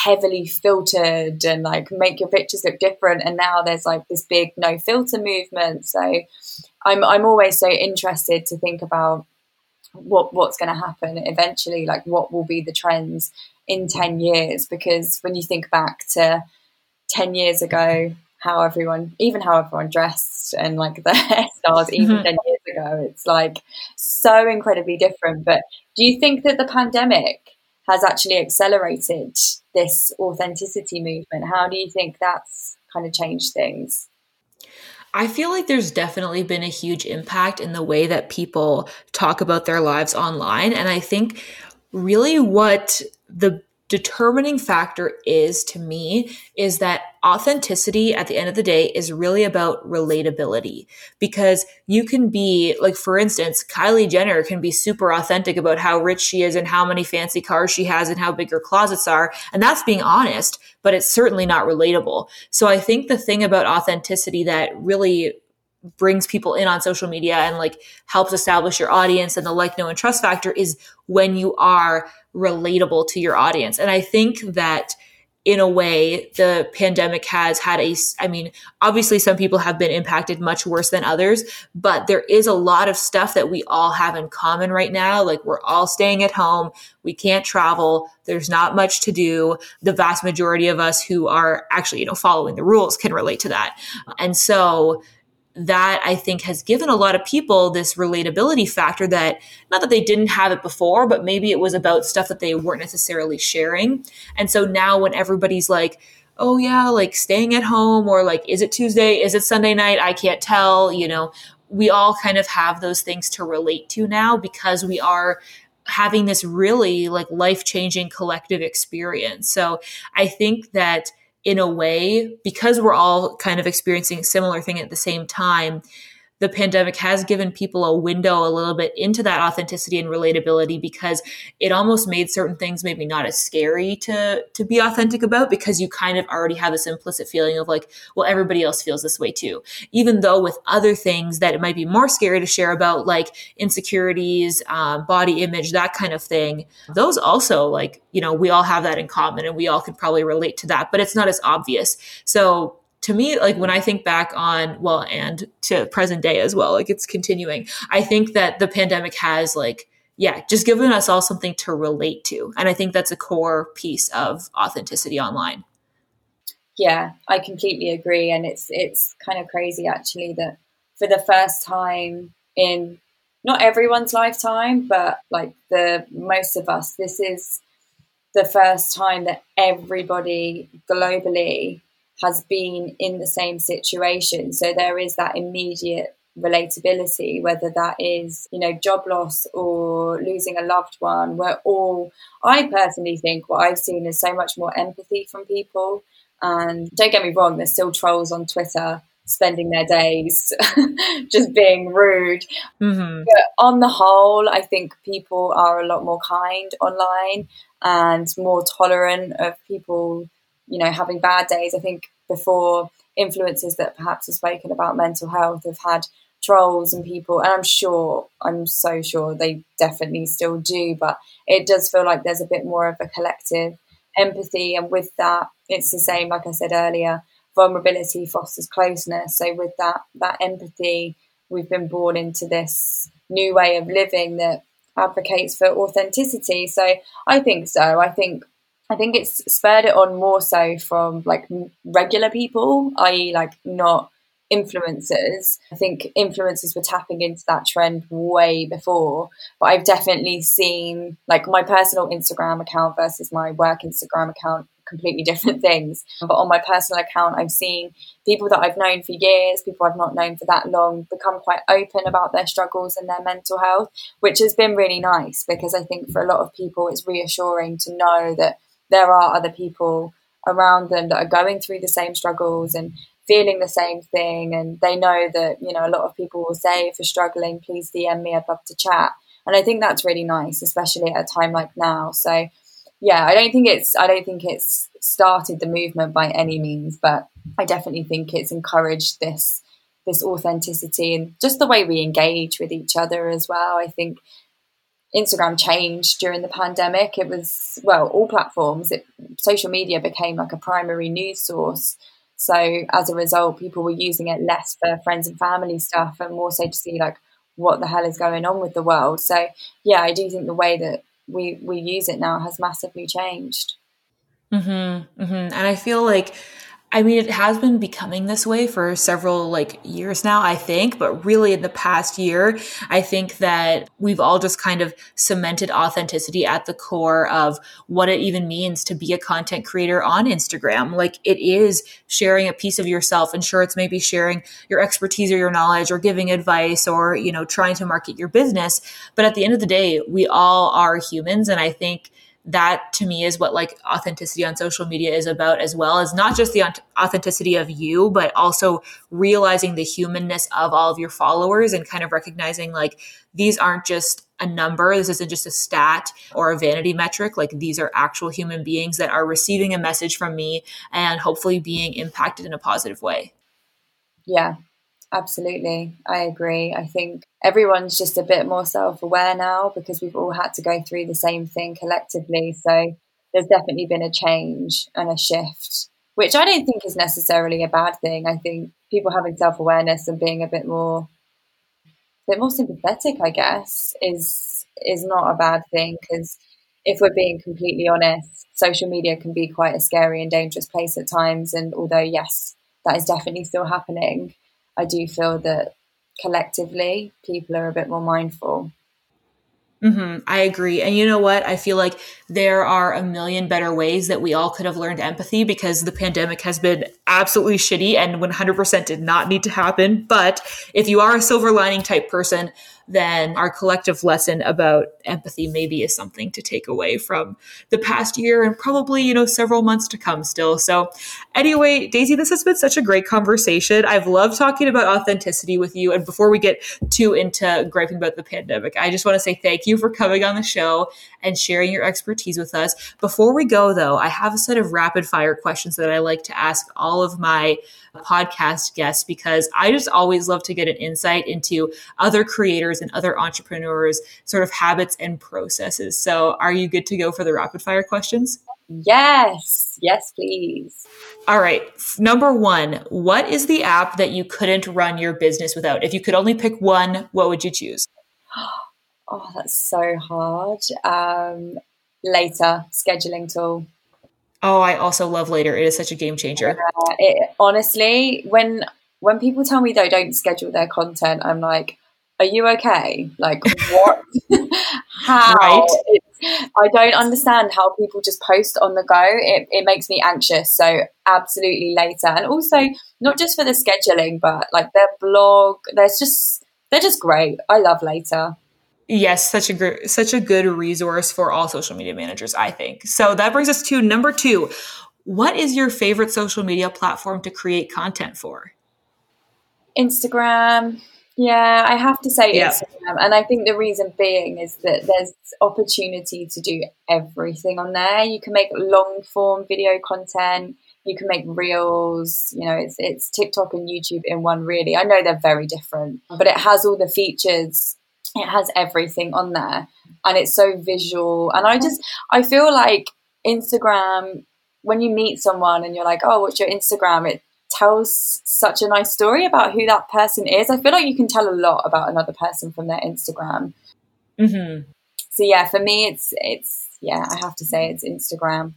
heavily filtered and like make your pictures look different. And now there's like this big no filter movement. So I'm I'm always so interested to think about what what's going to happen eventually, like what will be the trends in ten years, because when you think back to ten years ago, how everyone, even how everyone dressed and like the hairstyles, even mm-hmm. ten years ago, it's like so incredibly different. But do you think that the pandemic has actually accelerated this authenticity movement? How do you think that's kind of changed things? I feel like there's definitely been a huge impact in the way that people talk about their lives online. And I think really what the determining factor is to me is that authenticity at the end of the day is really about relatability, because you can be like, for instance, Kylie Jenner can be super authentic about how rich she is and how many fancy cars she has and how big her closets are. And that's being honest, but it's certainly not relatable. So I think the thing about authenticity that really brings people in on social media and like helps establish your audience and the like, know, and trust factor is when you are relatable to your audience. And I think that in a way the pandemic has had a, I mean, obviously some people have been impacted much worse than others, but there is a lot of stuff that we all have in common right now. Like we're all staying at home. We can't travel. There's not much to do. The vast majority of us who are actually, you know, following the rules can relate to that. And so that I think has given a lot of people this relatability factor that, not that they didn't have it before, but maybe it was about stuff that they weren't necessarily sharing. And so now when everybody's like, oh yeah, like staying at home, or like, is it Tuesday? Is it Sunday night? I can't tell, you know, we all kind of have those things to relate to now because we are having this really like life-changing collective experience. So I think that in a way, because we're all kind of experiencing a similar thing at the same time, the pandemic has given people a window a little bit into that authenticity and relatability, because it almost made certain things maybe not as scary to to be authentic about, because you kind of already have this implicit feeling of like, well, everybody else feels this way too. Even though with other things that it might be more scary to share about, like insecurities, um, body image, that kind of thing, those also like, you know, we all have that in common and we all could probably relate to that, but it's not as obvious. So to me, like when I think back on, well, and to present day as well, like it's continuing, I think that the pandemic has like, yeah, just given us all something to relate to. And I think that's a core piece of authenticity online. Yeah, I completely agree. And it's, it's kind of crazy actually that for the first time in not everyone's lifetime, but like the most of us, this is the first time that everybody globally has been in the same situation. So there is that immediate relatability, whether that is, you know, job loss or losing a loved one. We're all, I personally think what I've seen is so much more empathy from people. And don't get me wrong, there's still trolls on Twitter spending their days just being rude. Mm-hmm. But on the whole, I think people are a lot more kind online and more tolerant of people, you know, having bad days. I think before, influencers that perhaps have spoken about mental health have had trolls and people, and I'm sure, I'm so sure they definitely still do, but it does feel like there's a bit more of a collective empathy. And with that, it's the same, like I said earlier, vulnerability fosters closeness. So with that, that empathy, we've been born into this new way of living that advocates for authenticity. So I think so. I think I think it's spurred it on more so from like regular people, that is like not influencers. I think influencers were tapping into that trend way before, but I've definitely seen like my personal Instagram account versus my work Instagram account, completely different things. But on my personal account, I've seen people that I've known for years, people I've not known for that long, become quite open about their struggles and their mental health, which has been really nice, because I think for a lot of people, it's reassuring to know that there are other people around them that are going through the same struggles and feeling the same thing. And they know that, you know, a lot of people will say, if you're struggling, please D M me, I'd love to chat. And I think that's really nice, especially at a time like now. So yeah, I don't think it's, I don't think it's started the movement by any means, but I definitely think it's encouraged this, this authenticity and just the way we engage with each other as well. I think Instagram changed during the pandemic. It was, well, all platforms, it, social media became like a primary news source. So as a result, people were using it less for friends and family stuff and more so to see like what the hell is going on with the world. So yeah, I do think the way that we, we use it now has massively changed. Mm-hmm, mm-hmm. And I feel like, I mean, it has been becoming this way for several like years now, I think, but really in the past year, I think that we've all just kind of cemented authenticity at the core of what it even means to be a content creator on Instagram. Like it is sharing a piece of yourself, and sure, it's maybe sharing your expertise or your knowledge or giving advice or, you know, trying to market your business. But at the end of the day, we all are humans. And I think that to me is what like authenticity on social media is about as well, is not just the authenticity of you, but also realizing the humanness of all of your followers and kind of recognizing like these aren't just a number. This isn't just a stat or a vanity metric. Like these are actual human beings that are receiving a message from me and hopefully being impacted in a positive way. Yeah, absolutely. I agree. I think everyone's just a bit more self-aware now because we've all had to go through the same thing collectively. So there's definitely been a change and a shift, which I don't think is necessarily a bad thing. I think people having self-awareness and being a bit more bit more sympathetic, I guess, is is not a bad thing, because if we're being completely honest, social media can be quite a scary and dangerous place at times. And although, yes, that is definitely still happening, I do feel that collectively people are a bit more mindful. Mm-hmm. I agree. And you know what? I feel like there are a million better ways that we all could have learned empathy, because the pandemic has been absolutely shitty and one hundred percent did not need to happen. But if you are a silver lining type person, then our collective lesson about empathy maybe is something to take away from the past year and probably, you know, several months to come still. So anyway, Daisy, this has been such a great conversation. I've loved talking about authenticity with you. And before we get too into griping about the pandemic, I just want to say thank you for coming on the show and sharing your expertise with us. Before we go though, I have a set of rapid fire questions that I like to ask all of my podcast guests, because I just always love to get an insight into other creators and other entrepreneurs' sort of habits and processes. So are you good to go for the rapid fire questions? Yes. Yes, please. All right. Number one, what is the app that you couldn't run your business without? If you could only pick one, what would you choose? Oh, that's so hard. Um, Later, scheduling tool. Oh, I also love Later. It is such a game changer. Uh, it, honestly, when when people tell me they don't schedule their content, I'm like, are you okay? Like, what? How? Right. It, I don't understand how people just post on the go. It, it makes me anxious. So absolutely Later. And also not just for the scheduling, but like their blog, there's just, they're just great. I love Later. Yes, such a gr- such a good resource for all social media managers, I think. So that brings us to number two. What is your favorite social media platform to create content for? Instagram. Yeah, I have to say yeah. Instagram. And I think the reason being is that there's opportunity to do everything on there. You can make long form video content. You can make reels, you know, it's it's TikTok and YouTube in one, really. I know they're very different, but it has all the features. It has everything on there and it's so visual. And I just, I feel like Instagram, when you meet someone and you're like, oh, what's your Instagram? It tells such a nice story about who that person is. I feel like you can tell a lot about another person from their Instagram. Mm-hmm. So yeah, for me, it's, it's, yeah, I have to say it's Instagram.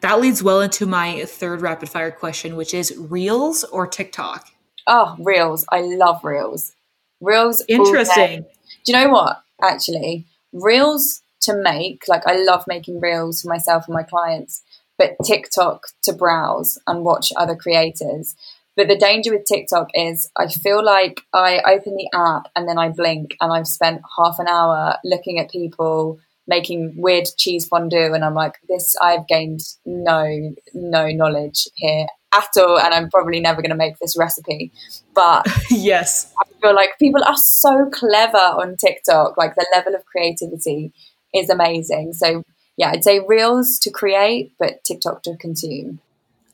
That leads well into my third rapid fire question, which is Reels or TikTok? Oh, Reels. I love Reels. Reels. Interesting. Do you know what? Actually, Reels to make, like I love making Reels for myself and my clients, but TikTok to browse and watch other creators. But the danger with TikTok is I feel like I open the app and then I blink and I've spent half an hour looking at people making weird cheese fondue. And I'm like, this, I've gained no, no knowledge here at all, and I'm probably never going to make this recipe. But yes, I feel like people are so clever on TikTok. Like the level of creativity is amazing. So yeah, I'd say Reels to create, but TikTok to consume.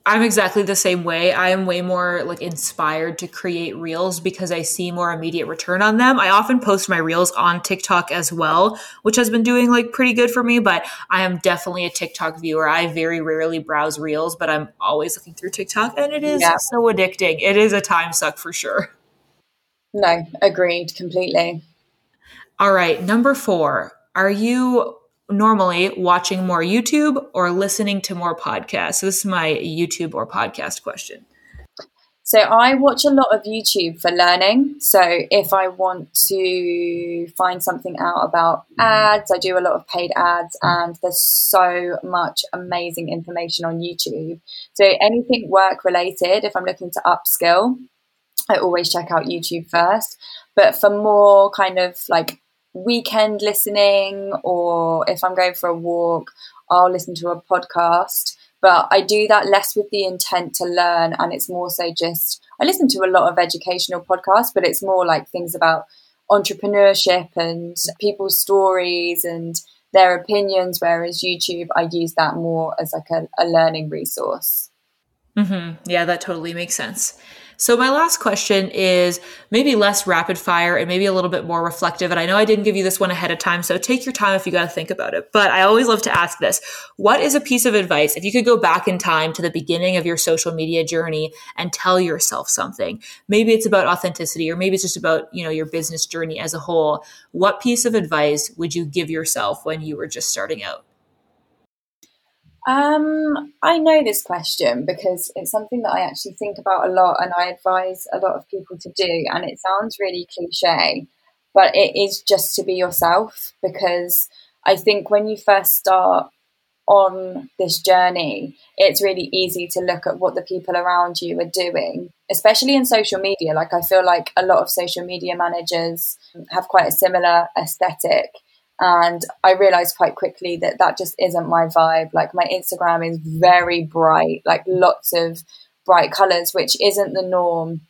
I'm exactly the same way. I am way more like inspired to create Reels because I see more immediate return on them. I often post my Reels on TikTok as well, which has been doing like pretty good for me, but I am definitely a TikTok viewer. I very rarely browse Reels, but I'm always looking through TikTok and it is yeah. so addicting. It is a time suck for sure. No, agreed completely. All right. Number four, are you normally watching more YouTube or listening to more podcasts? So this is my YouTube or podcast question. So I watch a lot of YouTube for learning. So if I want to find something out about ads, I do a lot of paid ads and there's so much amazing information on YouTube. So anything work related, if I'm looking to upskill, I always check out YouTube first. But for more kind of like weekend listening, or if I'm going for a walk, I'll listen to a podcast. But I do that less with the intent to learn, and it's more so just, I listen to a lot of educational podcasts, but it's more like things about entrepreneurship and people's stories and their opinions, whereas YouTube, I use that more as like a, a learning resource. Mm-hmm. Yeah, that totally makes sense. So my last question is maybe less rapid fire and maybe a little bit more reflective. And I know I didn't give you this one ahead of time, so take your time if you got to think about it. But I always love to ask this. What is a piece of advice, if you could go back in time to the beginning of your social media journey and tell yourself something? Maybe it's about authenticity, or maybe it's just about, you know, your business journey as a whole. What piece of advice would you give yourself when you were just starting out? Um, I know this question because it's something that I actually think about a lot, and I advise a lot of people to do. And it sounds really cliche, but it is just to be yourself, because I think when you first start on this journey, it's really easy to look at what the people around you are doing, especially in social media. Like, I feel like a lot of social media managers have quite a similar aesthetic. And I realized quite quickly that that just isn't my vibe. Like, my Instagram is very bright, like lots of bright colors, which isn't the norm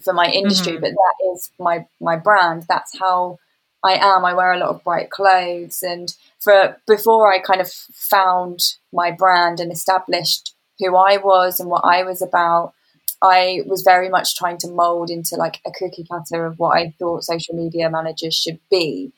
for my industry, mm-hmm. but that is my, my brand. That's how I am. I wear a lot of bright clothes. And for before I kind of found my brand and established who I was and what I was about, I was very much trying to mold into like a cookie cutter of what I thought social media managers should be.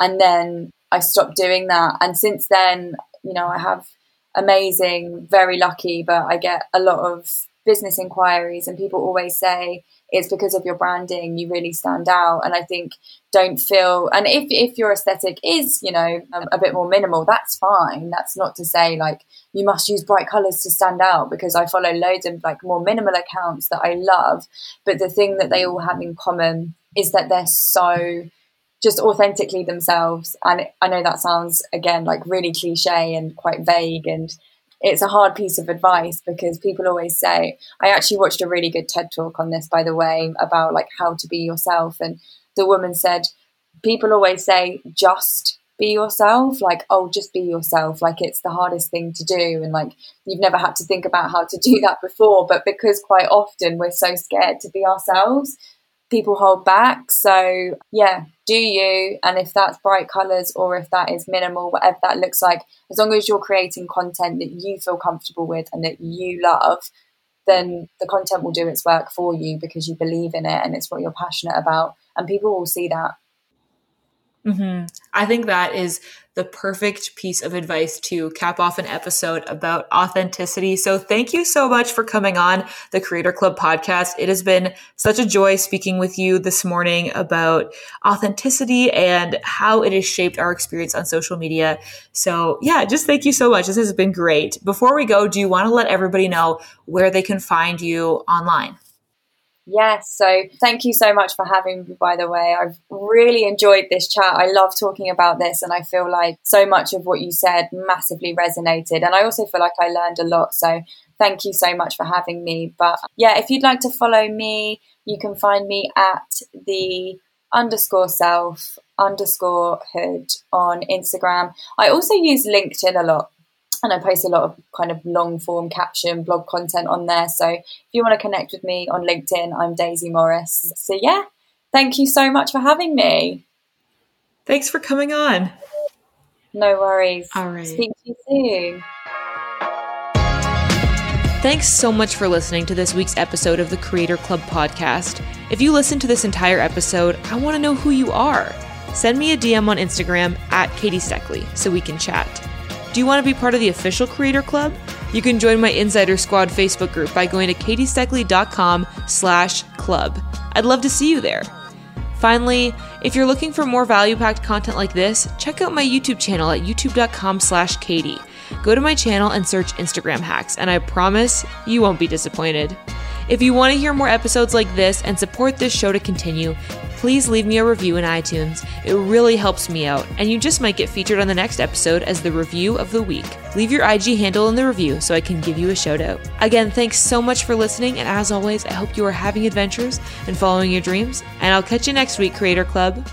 And then I stopped doing that. And since then, you know, I have amazing, very lucky, but I get a lot of business inquiries, and people always say it's because of your branding, you really stand out. And I think don't feel, and if, if your aesthetic is, you know, um, a bit more minimal, that's fine. That's not to say like you must use bright colours to stand out, because I follow loads of like more minimal accounts that I love. But the thing that they all have in common is that they're so just authentically themselves. And I know that sounds, again, like really cliche and quite vague, and it's a hard piece of advice because people always say, I actually watched a really good TED talk on this, by the way, about like how to be yourself. And the woman said, people always say, just be yourself. Like, oh, just be yourself. Like, it's the hardest thing to do. And like, you've never had to think about how to do that before, but because quite often we're so scared to be ourselves, people hold back. So yeah, do you. And if that's bright colors or if that is minimal, whatever that looks like, as long as you're creating content that you feel comfortable with and that you love, then the content will do its work for you because you believe in it and it's what you're passionate about, and people will see that. Mm-hmm. I think that is the perfect piece of advice to cap off an episode about authenticity. So thank you so much for coming on the Creator Club podcast. It has been such a joy speaking with you this morning about authenticity and how it has shaped our experience on social media. So yeah, just thank you so much. This has been great. Before we go, do you want to let everybody know where they can find you online? Yes. So thank you so much for having me, by the way. I've really enjoyed this chat. I love talking about this, and I feel like so much of what you said massively resonated. And I also feel like I learned a lot. So thank you so much for having me. But yeah, if you'd like to follow me, you can find me at the underscore self underscore hood on Instagram. I also use LinkedIn a lot, and I post a lot of kind of long form caption blog content on there. So if you want to connect with me on LinkedIn, I'm Daisy Morris. So yeah, thank you so much for having me. Thanks for coming on. No worries. All right. Speak to you soon. Thanks so much for listening to this week's episode of the Creator Club podcast. If you listen to this entire episode, I want to know who you are. Send me a D M on Instagram at Katie Steckley so we can chat. Do you want to be part of the official Creator Club? You can join my Insider Squad Facebook group by going to katiesteckley.com slash club. I'd love to see you there. Finally, if you're looking for more value-packed content like this, check out my YouTube channel at youtube.com slash Katie. Go to my channel and search Instagram hacks, and I promise you won't be disappointed. If you want to hear more episodes like this and support this show to continue, please leave me a review in iTunes. It really helps me out, and you just might get featured on the next episode as the review of the week. Leave your I G handle in the review so I can give you a shout out. Again, thanks so much for listening, and as always, I hope you are having adventures and following your dreams, and I'll catch you next week, Creator Club.